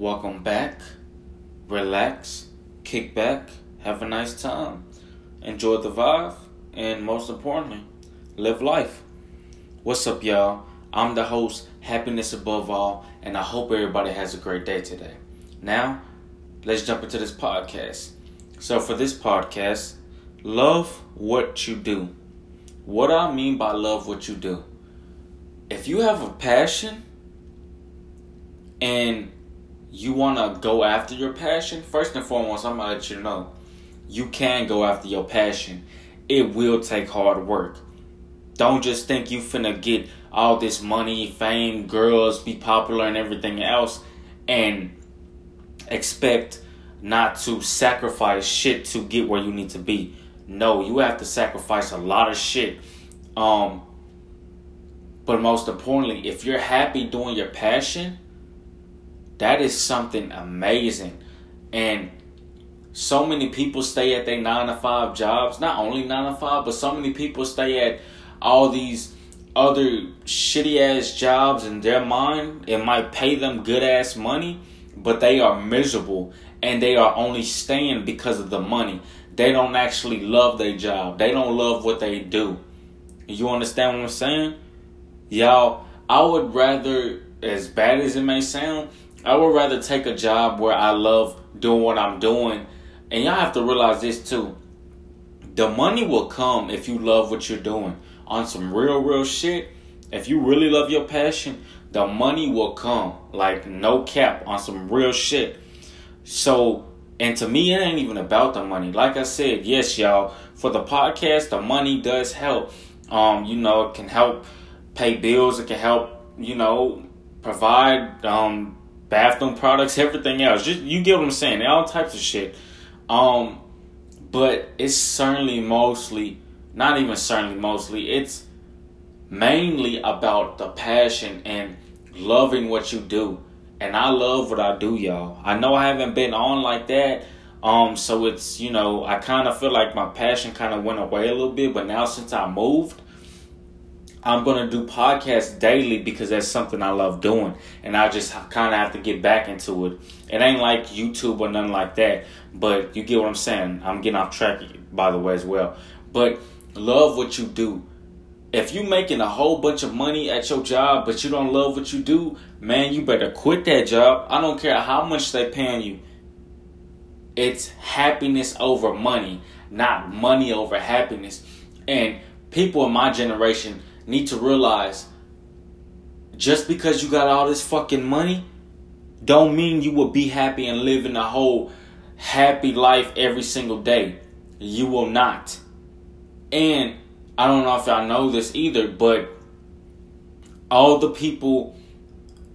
welcome back, relax, kick back, have a nice time, enjoy the vibe, and most importantly, live life. What's up, y'all? I'm the host, Happiness Above All, and I hope everybody has a great day today. Now, let's jump into this podcast. So for this podcast, love what you do. What I mean by love what you do. If you have a passion and you want to go after your passion, first and foremost, I'm going to let you know, you can go after your passion. It will take hard work. Don't just think you finna get all this money, fame, girls, be popular and everything else, and expect not to sacrifice shit to get where you need to be. No, you have to sacrifice a lot of shit. But most importantly, if you're happy doing your passion, that is something amazing. And so many people stay at their 9-to-5 jobs. Not only 9-to-5, but so many people stay at all these other shitty-ass jobs in their mind. It might pay them good-ass money, but they are miserable. And they are only staying because of the money. They don't actually love their job. They don't love what they do. You understand what I'm saying? Y'all, I would rather, as bad as it may sound, I would rather take a job where I love doing what I'm doing. And y'all have to realize this too. The money will come if you love what you're doing. On some real shit, if you really love your passion, the money will come. Like, no cap, on some real shit. So, and to me, it ain't even about the money. Like I said, yes, y'all, for the podcast, the money does help. It can help pay bills. It can help, provide bathroom products, everything else. You get what I'm saying? All types of shit. But it's it's mainly about the passion and loving what you do. And I love what I do, y'all. I know I haven't been on like that. So it's, I kind of feel like my passion kind of went away a little bit. But now since I moved, I'm going to do podcasts daily because that's something I love doing. And I just kind of have to get back into it. It ain't like YouTube or nothing like that. But you get what I'm saying. I'm getting off track, by the way, as well. But love what you do. If you making a whole bunch of money at your job, but you don't love what you do, man, you better quit that job. I don't care how much they paying you. It's happiness over money, not money over happiness. And people in my generation need to realize, just because you got all this fucking money, don't mean you will be happy and living a whole happy life every single day. You will not. And I don't know if y'all know this either, but all the people,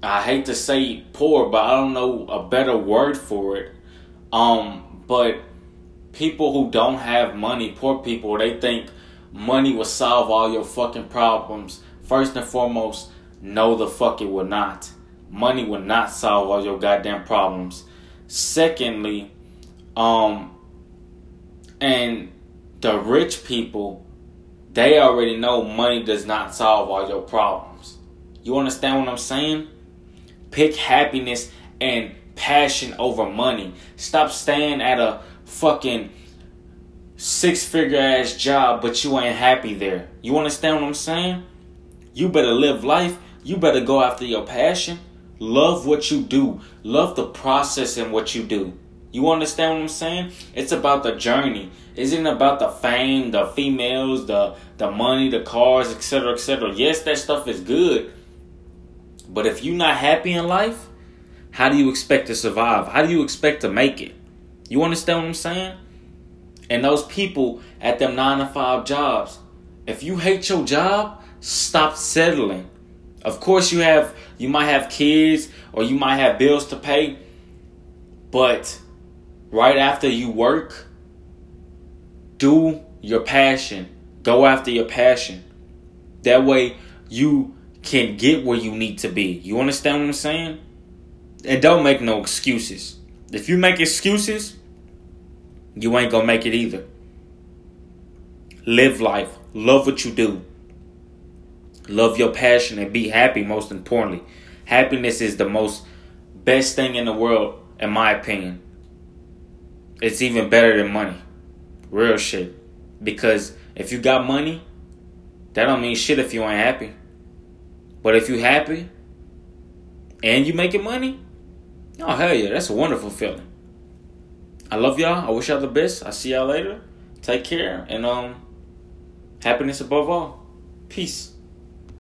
I hate to say poor, but I don't know a better word for it. But people who don't have money, poor people, they think money will solve all your fucking problems. First and foremost, no, the fuck it will not. Money will not solve all your goddamn problems. Secondly, and the rich people, they already know money does not solve all your problems. You understand what I'm saying? Pick happiness and passion over money. Stop staying at a fucking 6-figure ass job, but you ain't happy there. You understand what I'm saying? You better live life. You better go after your passion. Love what you do. Love the process in what you do. You understand what I'm saying? It's about the journey. It isn't about the fame, the females, the money, the cars, etc., etc. Yes, that stuff is good. But if you're not happy in life, how do you expect to survive? How do you expect to make it? You understand what I'm saying? And those people at them 9-to-5 jobs, if you hate your job, stop settling. Of course, you might have kids or you might have bills to pay, but right after you work, do your passion. Go after your passion. That way you can get where you need to be. You understand what I'm saying? And don't make no excuses. If you make excuses, you ain't gonna make it either. Live life. Love what you do. Love your passion and be happy, most importantly. Happiness is the most best thing in the world, in my opinion. It's even better than money. Real shit. Because if you got money, that don't mean shit if you ain't happy. But if you happy and you making money, oh hell yeah, that's a wonderful feeling. I love y'all. I wish y'all the best. I'll see y'all later. Take care. And happiness above all. Peace.